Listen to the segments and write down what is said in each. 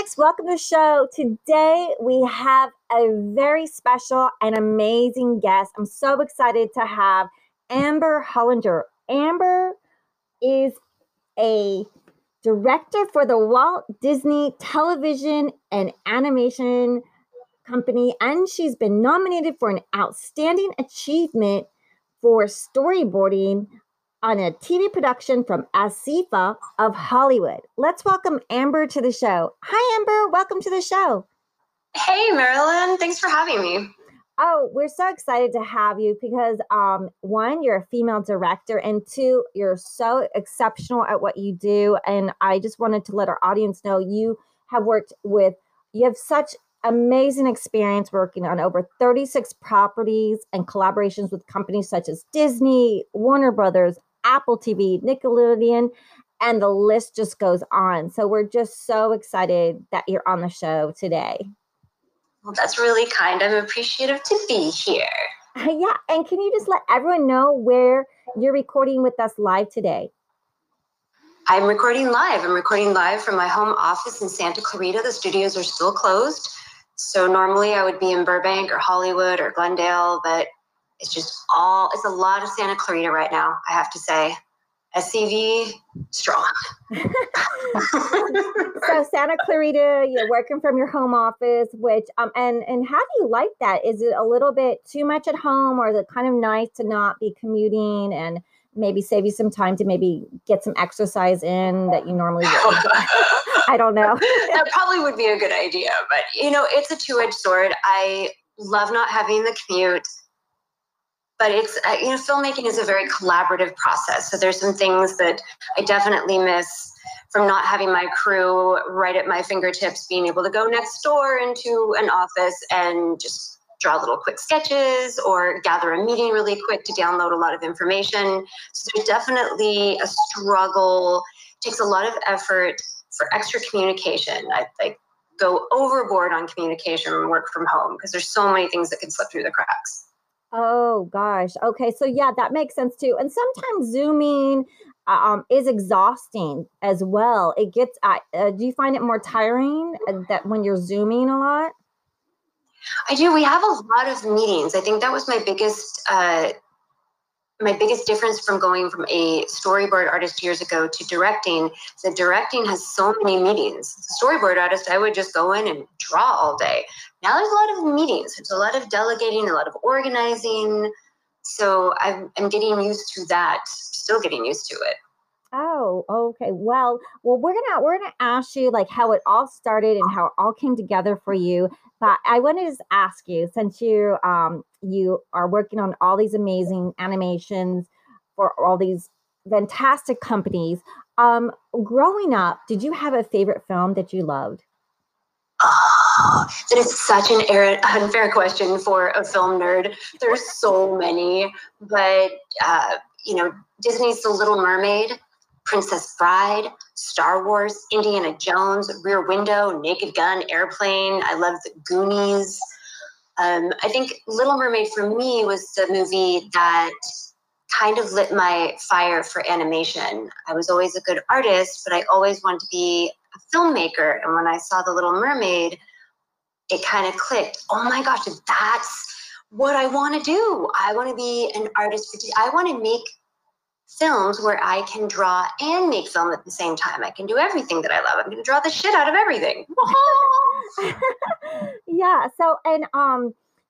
Max, welcome to the show. Today we have a very special and amazing guest. I'm so excited to have Amber Hollinger. Amber is a director for the Walt Disney Television and Animation Company, and she's been nominated for an outstanding achievement for storyboarding on a TV production from Asifa of Hollywood. Let's welcome Amber to the show. Hi, Amber. Welcome to the show. Hey, Marilyn. Thanks for having me. Oh, we're so excited to have you because one, you're a female director, and two, you're so exceptional at what you do. And I just wanted to let our audience know you have such amazing experience working on over 36 properties and collaborations with companies such as Disney, Warner Brothers, Apple TV, Nickelodeon, and the list just goes on. So we're just so excited that you're on the show today. Well, that's really kind. I'm appreciative to be here. Yeah, and can you just let everyone know where you're recording with us live today? I'm recording live. I'm recording live from my home office in Santa Clarita. The studios are still closed. So normally I would be in Burbank or Hollywood or Glendale, but it's a lot of Santa Clarita right now, I have to say. SCV, strong. So Santa Clarita, you're working from your home office, which, and how do you like that? Is it a little bit too much at home, or is it kind of nice to not be commuting and maybe save you some time to maybe get some exercise in that you normally would? I don't know. That probably would be a good idea, but it's a two-edged sword. I love not having the commute. But it's, filmmaking is a very collaborative process. So there's some things that I definitely miss from not having my crew right at my fingertips, being able to go next door into an office and just draw little quick sketches or gather a meeting really quick to download a lot of information. So there's definitely a struggle. It takes a lot of effort for extra communication. I like go overboard on communication and work from home because there's so many things that can slip through the cracks. Oh, gosh. Okay. So, yeah, that makes sense, too. And sometimes Zooming is exhausting as well. It gets do you find it more tiring that when you're Zooming a lot? I do. We have a lot of meetings. I think that was my biggest difference from going from a storyboard artist years ago to directing. So directing has so many meetings. As a storyboard artist, I would just go in and draw all day. Now there's a lot of meetings. It's a lot of delegating, a lot of organizing. So I'm getting used to that, still getting used to it. Oh, okay. Well, we're gonna ask you how it all started and how it all came together for you. But I wanted to just ask you, since you are working on all these amazing animations for all these fantastic companies, growing up, did you have a favorite film that you loved? Oh, that is such an unfair question for a film nerd. There's so many, but Disney's The Little Mermaid, Princess Bride, Star Wars, Indiana Jones, Rear Window, Naked Gun, Airplane. I love The Goonies. I think Little Mermaid for me was the movie that kind of lit my fire for animation. I was always a good artist, but I always wanted to be a filmmaker. And when I saw The Little Mermaid, it kind of clicked. Oh my gosh, that's what I want to do. I want to be an artist. I want to make films where I can draw and make film at the same time. I can do everything that I love. I'm going to draw the shit out of everything. Yeah. So, and,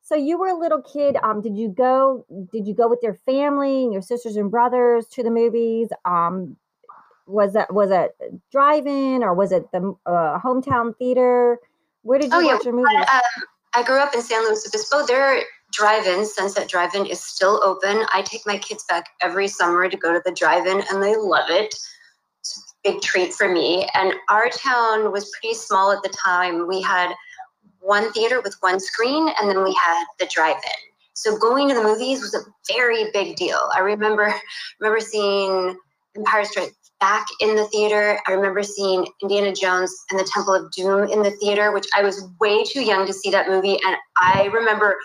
so you were a little kid. Did you go with your family and your sisters and brothers to the movies? Was it drive-in, or was it the hometown theater? Where did you watch your movies? I grew up in San Luis Obispo. Their drive-in, Sunset drive-in, is still open. I take my kids back every summer to go to the drive-in, and they love it. It's a big treat for me. And our town was pretty small at the time. We had one theater with one screen, and then we had the drive-in. So going to the movies was a very big deal. I remember seeing Empire Strikes Back in the theater. I remember seeing Indiana Jones and the Temple of Doom in the theater, which I was way too young to see that movie. And I remember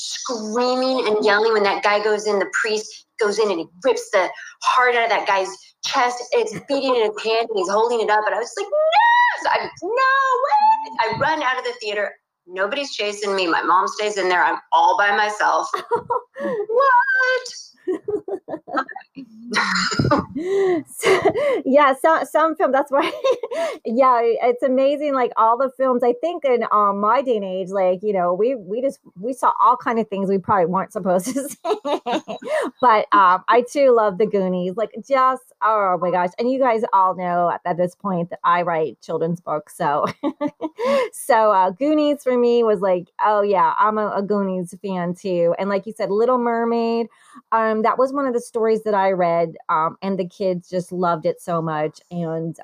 screaming and yelling when that guy goes in, the priest goes in and he rips the heart out of that guy's chest. It's beating in his hand and he's holding it up. And I was like, no, so I'm, no way. I run out of the theater. Nobody's chasing me. My mom stays in there. I'm all by myself. What? Yeah, some film, that's why. Yeah, it's amazing, like all the films. I think in my day and age, like, you know, we saw all kind of things we probably weren't supposed to see. But I too love The Goonies, like, just, oh my gosh. And you guys all know at this point that I write children's books, so Goonies for me was like, oh yeah, I'm a Goonies fan too. And like you said, Little Mermaid, that was one of the stories that I read, and the kids just loved it so much. And,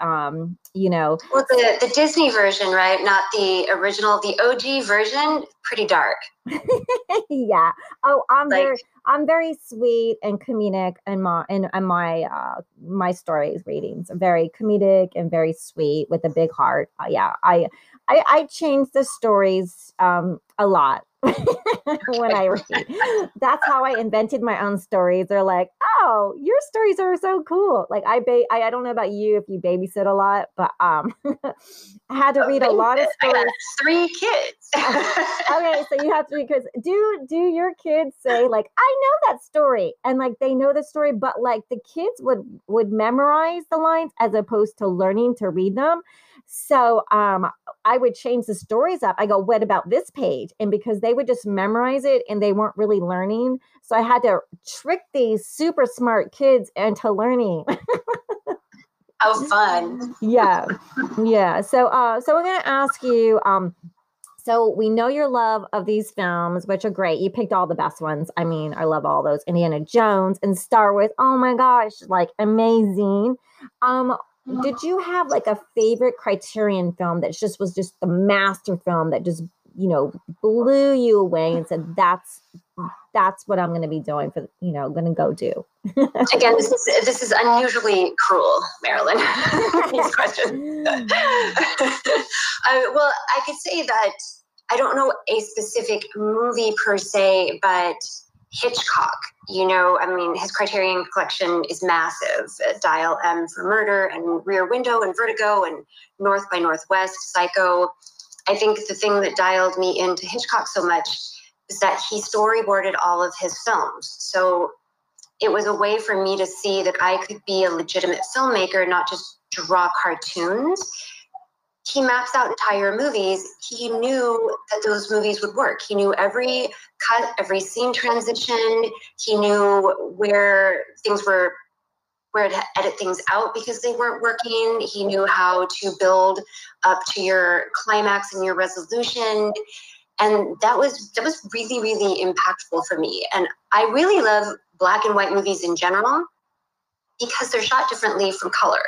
you know, well, the Disney version, right? Not the original, the OG version, pretty dark. Yeah. Oh, I'm very sweet and comedic, and my stories readings. I'm very comedic and very sweet with a big heart. Yeah. I change the stories, a lot. When I read, that's how I invented my own stories. They're like, oh, your stories are so cool. Like I don't know about you if you babysit a lot, but I had to read a lot of stories. I got 3 kids. Okay, so you have 3 kids. Do your kids say like, I know that story, and like they know the story, but like the kids would memorize the lines as opposed to learning to read them. So I would change the stories up. I go, what about this page? And because they would just memorize it and they weren't really learning. So I had to trick these super smart kids into learning. How fun. Yeah. Yeah. So so I'm going to ask you, so we know your love of these films, which are great. You picked all the best ones. I mean, I love all those. Indiana Jones and Star Wars. Oh my gosh, like amazing. Did you have like a favorite Criterion film that just was just the master film that just, you know, blew you away and said, that's what I'm going to be doing for, you know, going to go do? Again, this is unusually cruel, Marilyn. These questions. Well, I could say that I don't know a specific movie per se, but Hitchcock, you know, I mean, his Criterion collection is massive. Dial M for Murder and Rear Window and Vertigo and North by Northwest, Psycho. I think the thing that dialed me into Hitchcock so much is that he storyboarded all of his films. So it was a way for me to see that I could be a legitimate filmmaker, not just draw cartoons. He maps out entire movies. He knew that those movies would work. He knew every cut, every scene transition. He knew where to edit things out because they weren't working. He knew how to build up to your climax and your resolution. And that was really, really impactful for me. And I really love black and white movies in general, because they're shot differently from color.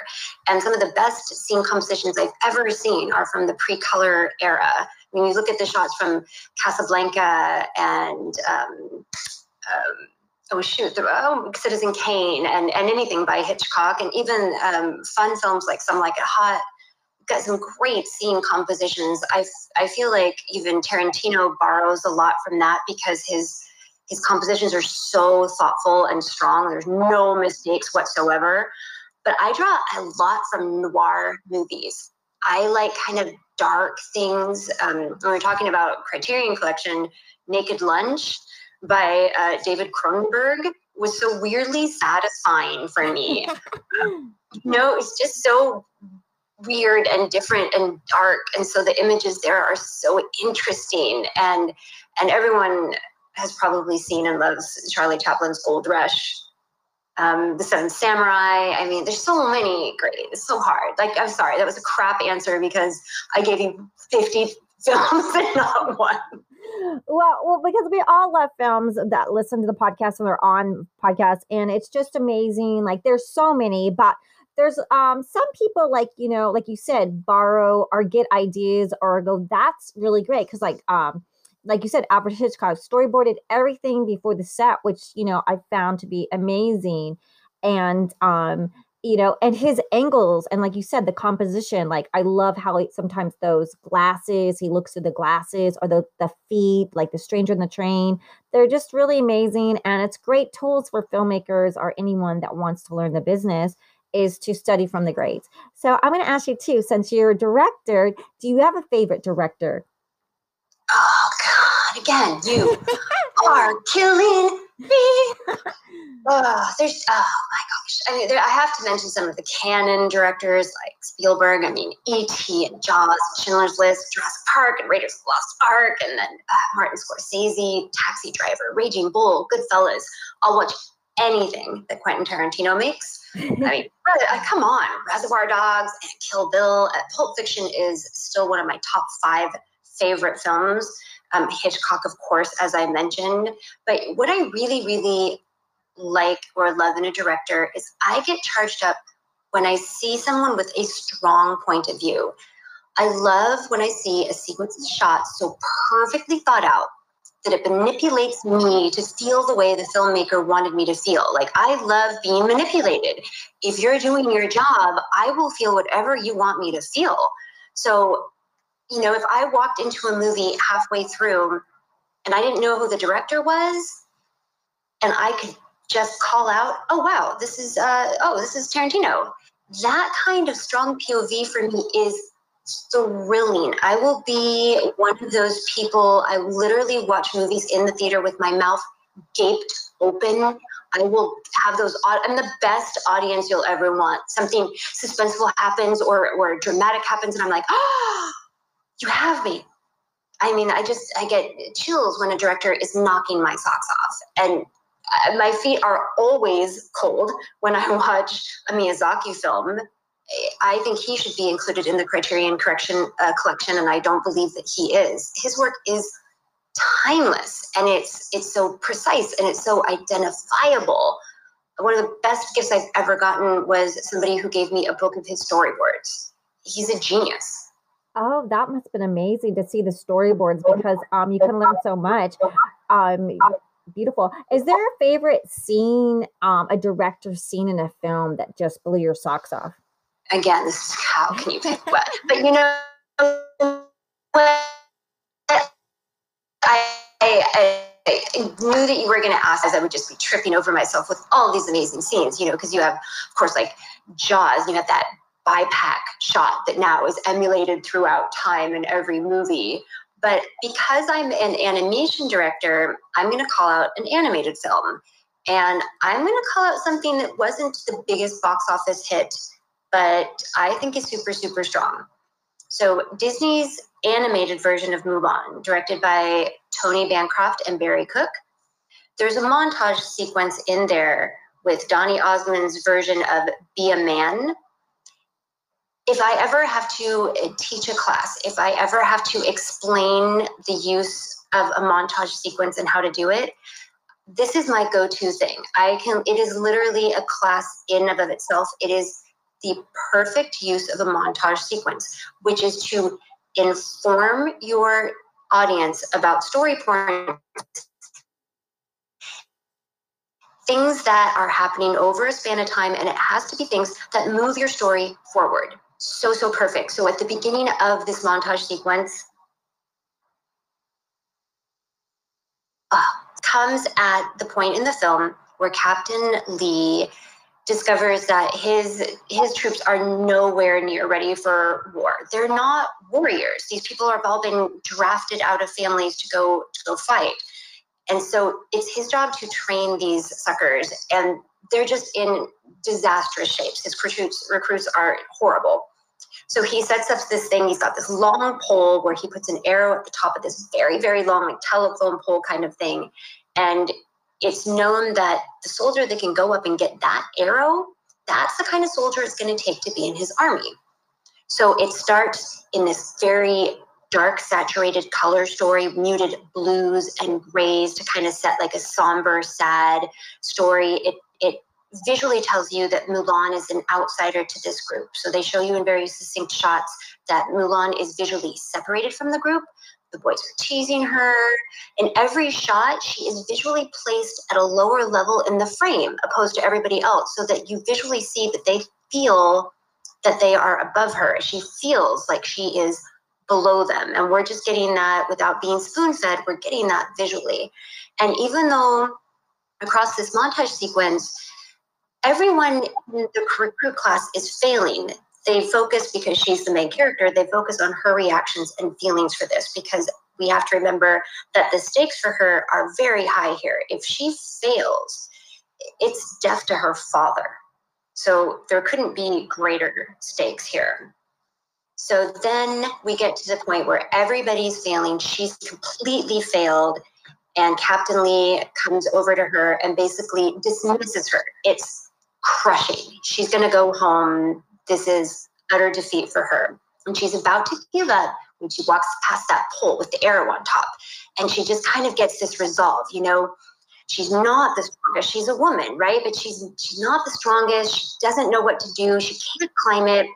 And some of the best scene compositions I've ever seen are from the pre-color era. I mean, you look at the shots from Casablanca and, Citizen Kane and anything by Hitchcock, and even fun films like Some Like It Hot, got some great scene compositions. I feel like even Tarantino borrows a lot from that because his compositions are so thoughtful and strong. There's no mistakes whatsoever. But I draw a lot from noir movies. I like kind of dark things. When we're talking about Criterion Collection, Naked Lunch by David Cronenberg was so weirdly satisfying for me. No, it's just so weird and different and dark. And so the images there are so interesting. And everyone has probably seen and loves Charlie Chaplin's Gold Rush, The Seven Samurai. I mean, there's so many great, it's so hard. Like, I'm sorry, that was a crap answer because I gave you 50 films and not one. Well, because we all love films that listen to the podcast and they're on podcasts, and it's just amazing. Like, there's so many, but there's some people, like, you know, like you said, borrow or get ideas or go, that's really great. Because like you said, Albert Hitchcock storyboarded everything before the set, which, you know, I found to be amazing. And you know, and his angles. And like you said, the composition, like I love how he, sometimes those glasses, he looks through the glasses, or the feet, like the stranger in the train. They're just really amazing. And it's great tools for filmmakers or anyone that wants to learn the business is to study from the greats. So I'm going to ask you too, since you're a director, do you have a favorite director? Oh God, again, you are killing me. Oh my gosh. I mean, I have to mention some of the canon directors like Spielberg. I mean, E.T. and Jaws, Schindler's List, Jurassic Park, and Raiders of the Lost Ark, and then Martin Scorsese, Taxi Driver, Raging Bull, Goodfellas. I'll watch anything that Quentin Tarantino makes. I mean, come on, Reservoir Dogs and Kill Bill. Pulp Fiction is still one of my top 5 favorite films. Hitchcock, of course, as I mentioned. But what I really, really like or love in a director is I get charged up when I see someone with a strong point of view. I love when I see a sequence of shots so perfectly thought out that it manipulates me to feel the way the filmmaker wanted me to feel. Like, I love being manipulated. If you're doing your job, I will feel whatever you want me to feel. So, you know, if I walked into a movie halfway through and I didn't know who the director was, and I could just call out, oh, wow, this is Tarantino. That kind of strong POV for me is thrilling. I will be one of those people. I literally watch movies in the theater with my mouth gaped open. I will have those. I'm the best audience you'll ever want. Something suspenseful happens or dramatic happens, and I'm like, oh, you have me. I mean, I get chills when a director is knocking my socks off. And my feet are always cold when I watch a Miyazaki film. I think he should be included in the Criterion collection, and I don't believe that he is. His work is timeless, and it's so precise, and it's so identifiable. One of the best gifts I've ever gotten was somebody who gave me a book of his storyboards. He's a genius. Oh, that must have been amazing to see the storyboards, because you can learn so much. Beautiful. Is there a favorite scene, a director's scene in a film that just blew your socks off? Again, this is how can you pick what? But you know, I knew that you were going to ask, as I would just be tripping over myself with all these amazing scenes, you know, because you have, of course, like Jaws, you have that BiPAC shot that now is emulated throughout time in every movie. But because I'm an animation director, I'm going to call out an animated film. And I'm going to call out something that wasn't the biggest box office hit, but I think is super, super strong. So Disney's animated version of Mulan, directed by Tony Bancroft and Barry Cook. There's a montage sequence in there with Donny Osmond's version of Be a Man. If I ever have to teach a class, if I ever have to explain the use of a montage sequence and how to do it, this is my go-to thing. It is literally a class in and of itself. It is the perfect use of a montage sequence, which is to inform your audience about story points, things that are happening over a span of time, and it has to be things that move your story forward. So perfect. So at the beginning of this montage sequence, comes at the point in the film where Captain Lee discovers that his troops are nowhere near ready for war. They're not warriors. These people have all been drafted out of families to go fight. And so it's his job to train these suckers, and they're just in disastrous shapes. His recruits are horrible. So he sets up this thing. He's got this long pole where he puts an arrow at the top of this very, very long, like, telephone pole kind of thing. And it's known that the soldier that can go up and get that arrow, that's the kind of soldier it's going to take to be in his army. So it starts in this very dark, saturated color story, muted blues and grays to kind of set like a somber, sad story. It visually tells you that Mulan is an outsider to this group. So they show you in very succinct shots that Mulan is visually separated from the group. The boys are teasing her. In every shot, she is visually placed at a lower level in the frame opposed to everybody else, so that you visually see that they feel that they are above her. She feels like she is below them. And we're just getting that without being spoon-fed. We're getting that visually. And even though across this montage sequence, everyone in the recruit class is failing, they focus, because she's the main character, they focus on her reactions and feelings for this, because we have to remember that the stakes for her are very high here. If she fails, it's death to her father. So there couldn't be greater stakes here. So then we get to the point where everybody's failing. She's completely failed. And Captain Lee comes over to her and basically dismisses her. It's crushing. She's going to go home. This is utter defeat for her. And she's about to give up when she walks past that pole with the arrow on top. And she just kind of gets this resolve, you know. She's not the strongest. She's a woman, right? But she's not the strongest. She doesn't know what to do. She can't climb it.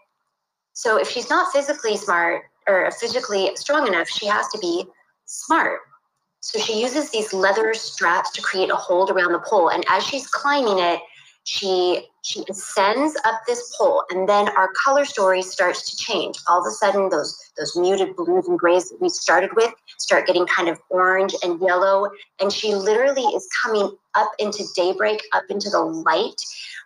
So if she's not physically smart or physically strong enough, she has to be smart. So she uses these leather straps to create a hold around the pole. And as she's climbing it, she ascends up this pole. And then our color story starts to change. All of a sudden, those muted blues and grays that we started with start getting kind of orange and yellow. And she literally is coming up into daybreak, up into the light,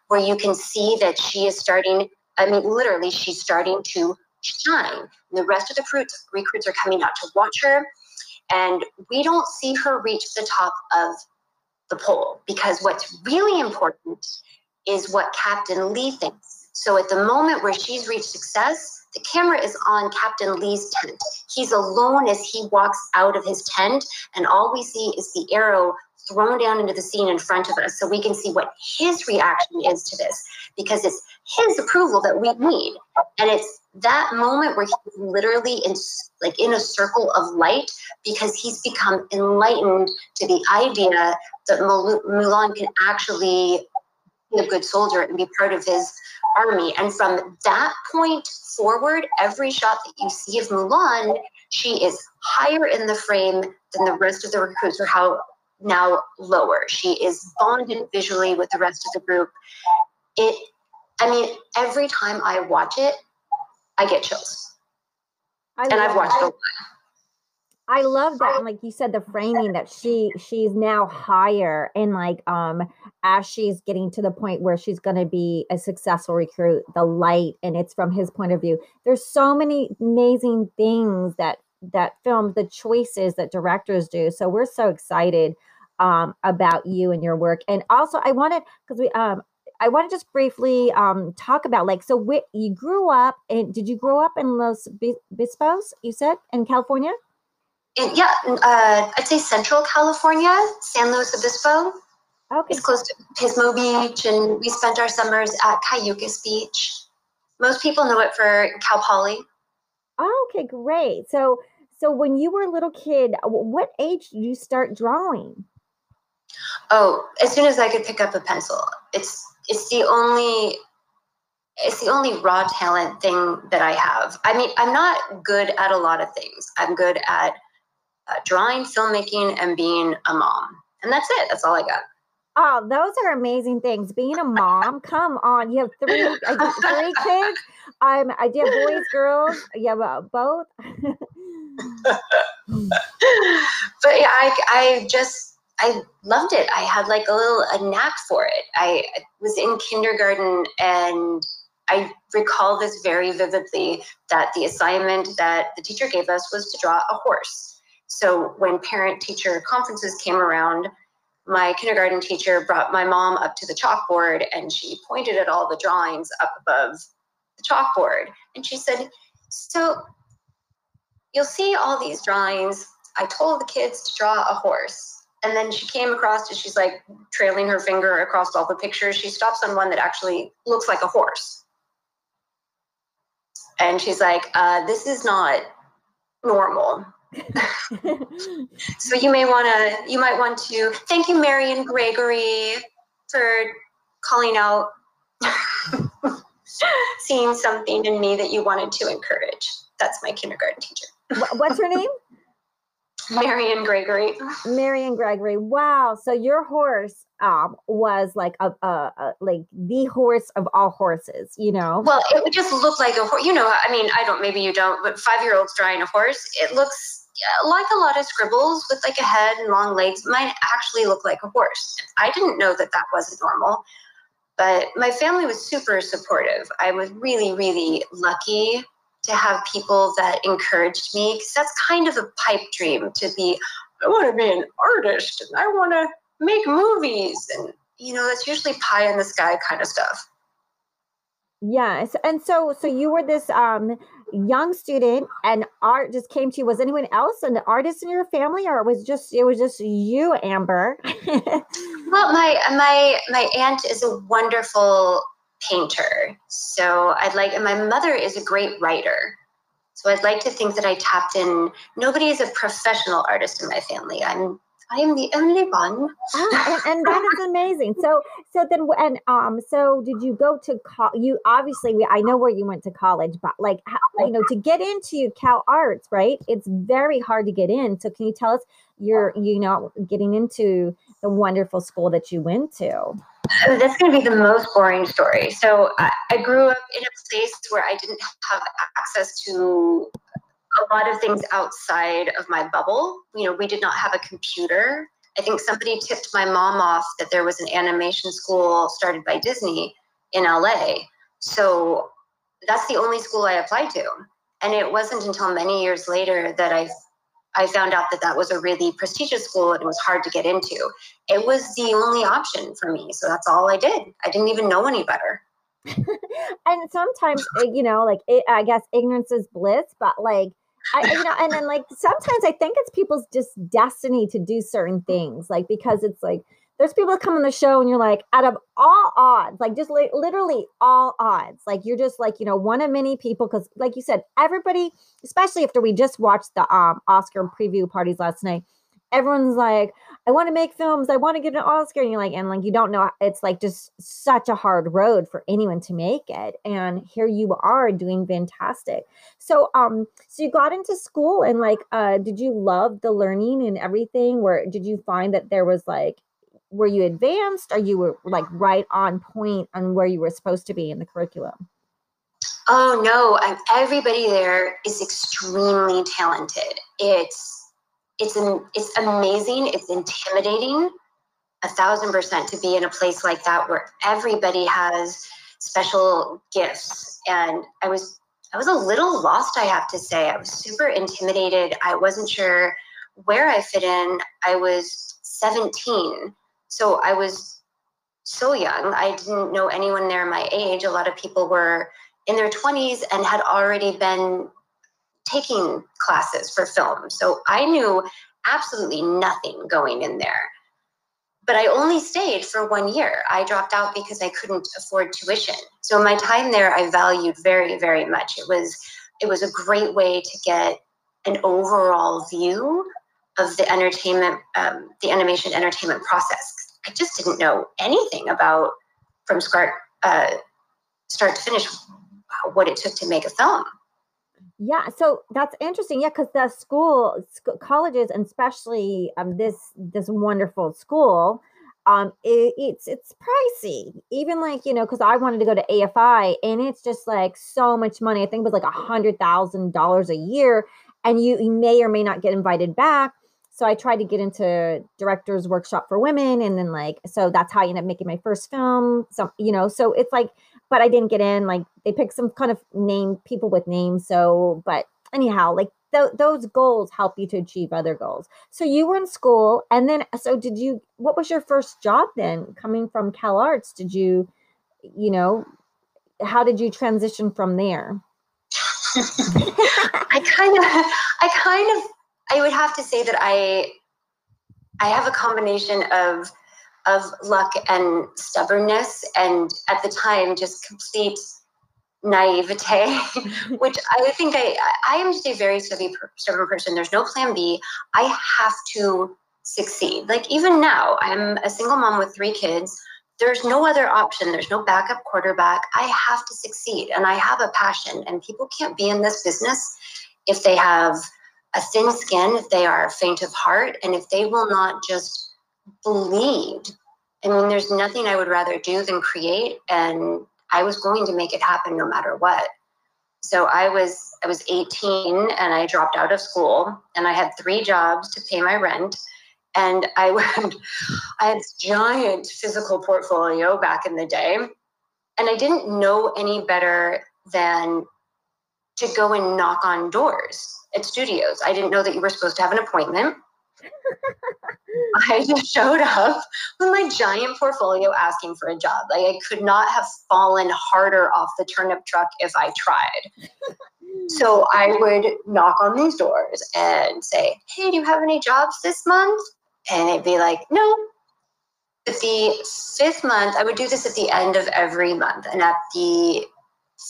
where you can see that she is starting, I mean, literally, she's starting to shine. And the rest of the recruits are coming out to watch her. And we don't see her reach the top of the pole, because what's really important is what Captain Lee thinks. So at the moment where she's reached success, the camera is on Captain Lee's tent. He's alone as he walks out of his tent, and all we see is the arrow thrown down into the scene in front of us, so we can see what his reaction is to this, because it's his approval that we need. And it's that moment where he's literally in a circle of light, because he's become enlightened to the idea that Mulan can actually be a good soldier and be part of his army. And from that point forward, every shot that you see of Mulan, she is higher in the frame than the rest of the recruits, or how now lower. She is bonded visually with the rest of the group. Every time I watch it, I get chills. I've watched it a lot. I love that. And like you said, the framing that she's now higher, and as she's getting to the point where she's going to be a successful recruit, the light, and it's from his point of view. There's so many amazing things that film, the choices that directors do. So we're so excited about you and your work. And also I want to just briefly talk about you grew up, and did you grow up in Los Bispos, you said, in California? Yeah, I'd say Central California, San Luis Obispo. Okay. It's close to Pismo Beach, and we spent our summers at Cayucas Beach. Most people know it for Cal Poly. Oh, okay, great. So when you were a little kid, what age did you start drawing? Oh, as soon as I could pick up a pencil. It's the only raw talent thing that I have. I mean, I'm not good at a lot of things. I'm good at drawing, filmmaking, and being a mom. And that's it. That's all I got. Oh, those are amazing things. Being a mom, come on. You have three kids. I do have boys, girls. You have both. But yeah, I loved it. I had a knack for it. I was in kindergarten, and I recall this very vividly, that the assignment that the teacher gave us was to draw a horse. So when parent-teacher conferences came around, my kindergarten teacher brought my mom up to the chalkboard, and she pointed at all the drawings up above the chalkboard. And she said, "So you'll see all these drawings. I told the kids to draw a horse." And then she came across, and she's trailing her finger across all the pictures. She stops on one that actually looks like a horse. And she's like, this is not normal. So you might want to thank you, Marion Gregory, for calling out, seeing something in me that you wanted to encourage. That's my kindergarten teacher. What's her name? Marion Gregory. Wow. So your horse was like a like the horse of all horses, you know? Well, it would just look like a horse, you know, I mean, I don't, maybe you don't, but 5-year-olds drawing a horse, it looks like a lot of scribbles with like a head and long legs might actually look like a horse. I didn't know that that wasn't normal, but my family was super supportive. I was really, really lucky to have people that encouraged me, because that's kind of a pipe dream to be, I want to be an artist and I want to make movies, and you know, that's usually pie in the sky kind of stuff. Yes. And so you were this young student and art just came to you. Was anyone else an artist in your family, or it was just you, Amber? Well, my aunt is a wonderful painter, so I'd like, and my mother is a great writer, so I'd like to think that I tapped in. Nobody is a professional artist in my family. I am the only one. Oh, and that is amazing. So did you go to college? You obviously, I know where you went to college, but like, you know, to get into Cal Arts, right? It's very hard to get in. So can you tell us getting into the wonderful school that you went to? That's going to be the most boring story. So I grew up in a place where I didn't have access to a lot of things outside of my bubble. You know, we did not have a computer. I think somebody tipped my mom off that there was an animation school started by Disney in LA. So that's the only school I applied to. And it wasn't until many years later that I found out that that was a really prestigious school and it was hard to get into. It was the only option for me. So that's all I did. I didn't even know any better. And sometimes, you know, like, I guess ignorance is bliss, but like, you know, and then like, sometimes I think it's people's just destiny to do certain things, like, because it's like, there's people that come on the show and you're like, out of all odds, like just literally all odds, like you're just like, you know, one of many people. Cause like you said, everybody, especially after we just watched the Oscar preview parties last night, everyone's like, I want to make films. I want to get an Oscar. And you're like, and like, you don't know, it's like just such a hard road for anyone to make it. And here you are doing fantastic. So, so you got into school and like, did you love the learning and everything? Where did you find that there was like, were you advanced, or you were like right on point on where you were supposed to be in the curriculum? Oh no, everybody there is extremely talented. It's amazing. It's intimidating, 1,000% to be in a place like that where everybody has special gifts. And I was a little lost, I have to say. I was super intimidated. I wasn't sure where I fit in. I was 17, so I was so young. I didn't know anyone there my age. A lot of people were in their 20s and had already been taking classes for film. So I knew absolutely nothing going in there. But I only stayed for 1 year. I dropped out because I couldn't afford tuition. So my time there I valued very, very much. It was a great way to get an overall view of the entertainment, the animation entertainment process. I just didn't know anything about from start to finish what it took to make a film. Yeah, so that's interesting. Yeah, because the colleges, and especially this wonderful school, it's pricey. Even like, you know, because I wanted to go to AFI, and it's just like so much money. I think it was like $100,000 a year, and you may or may not get invited back. So I tried to get into Director's Workshop for Women, and then like, so that's how I ended up making my first film. So, you know, so it's like, but I didn't get in. Like they picked some kind of name, people with names. So, but anyhow, like those goals help you to achieve other goals. So you were in school, and then, so did you, what was your first job then coming from Cal Arts? Did you, you know, how did you transition from there? I would have to say that I have a combination of luck and stubbornness, and at the time just complete naivete, which I think I am just a very stubborn person. There's no plan B. I have to succeed. Like even now, I'm a single mom with 3 kids. There's no other option. There's no backup quarterback. I have to succeed, and I have a passion, and people can't be in this business if they have a thin skin, if they are faint of heart, and if they will not just believe I mean, there's nothing I would rather do than create, and I was going to make it happen no matter what. So I was 18 and I dropped out of school and I had 3 jobs to pay my rent. And I had this giant physical portfolio back in the day. And I didn't know any better than to go and knock on doors at studios. I didn't know that you were supposed to have an appointment. I just showed up with my giant portfolio asking for a job. Like, I could not have fallen harder off the turnip truck if I tried. So I would knock on these doors and say, hey, do you have any jobs this month? And they'd be like, no. But the 5th month, I would do this at the end of every month. And at the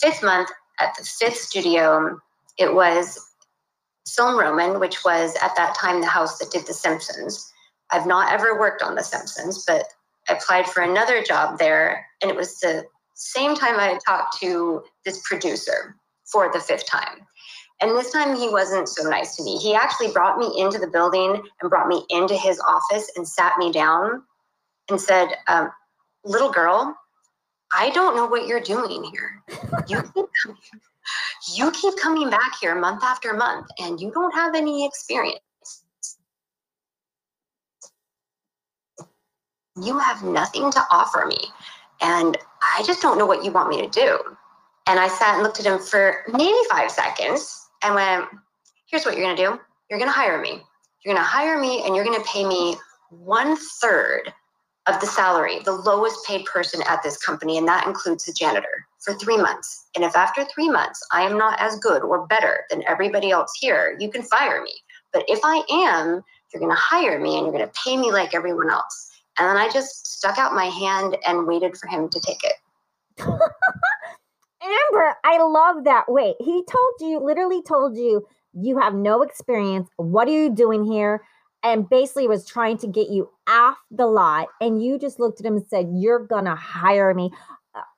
5th month, at the 5th studio, it was Film Roman, which was at that time the house that did The Simpsons. I've not ever worked on The Simpsons, but I applied for another job there. And it was the same time I had talked to this producer for the 5th time. And this time he wasn't so nice to me. He actually brought me into the building and brought me into his office and sat me down and said, little girl, I don't know what you're doing here. You keep coming back here month after month, and you don't have any experience. You have nothing to offer me, and I just don't know what you want me to do. And I sat and looked at him for maybe 5 seconds and went, here's what you're going to do. You're going to hire me. You're going to hire me, and you're going to pay me 1/3 of the salary, the lowest paid person at this company, and that includes the janitor, for 3 months. And if after 3 months I am not as good or better than everybody else here, you can fire me. But if I am, you're going to hire me, and you're going to pay me like everyone else. And then I just stuck out my hand and waited for him to take it. Amber, I love that. Wait, he told you, literally told you, you have no experience. What are you doing here? And basically was trying to get you off the lot. And you just looked at him and said, you're going to hire me.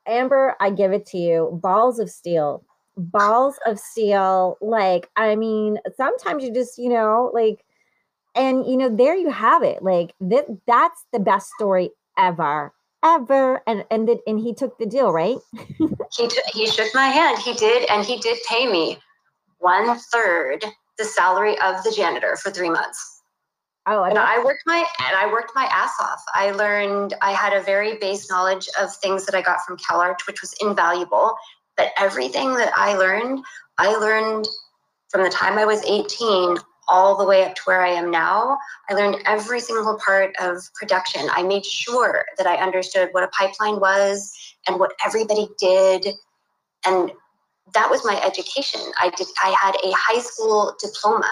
Amber, I give it to you. Balls of steel. Balls of steel. Like, I mean, sometimes you just, you know, like, and, you know, there you have it. Like, that's the best story ever. Ever. And he took the deal, right? He shook my hand. He did. And he did pay me 1/3 the salary of the janitor for 3 months. Oh, and I worked my ass off. I had a very base knowledge of things that I got from Cal Arts, which was invaluable. But everything that I learned from the time I was 18 all the way up to where I am now. I learned every single part of production. I made sure that I understood what a pipeline was and what everybody did. And that was my education. I had a high school diploma.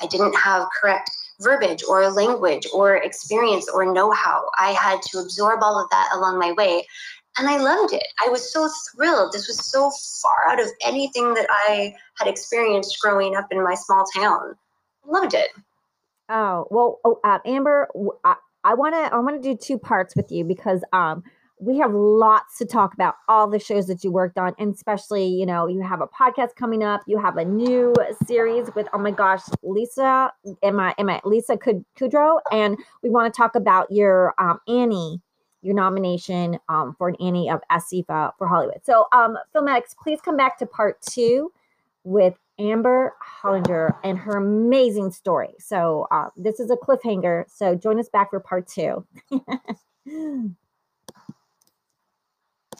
I didn't have correct verbiage or language or experience or know-how. I had to absorb all of that along my way, and I loved it. I was so thrilled. This was so far out of anything that I had experienced growing up in my small town. I loved it. Oh, well, Amber, I want to do 2 parts with you because we have lots to talk about all the shows that you worked on, and especially, you know, you have a podcast coming up. You have a new series with, oh my gosh, Lisa Kudrow, and we want to talk about your Annie, your nomination for an Annie of Asifa for Hollywood. So, Filmatics, please come back to part 2 with Amber Hollinger and her amazing story. So, this is a cliffhanger. So, join us back for part 2.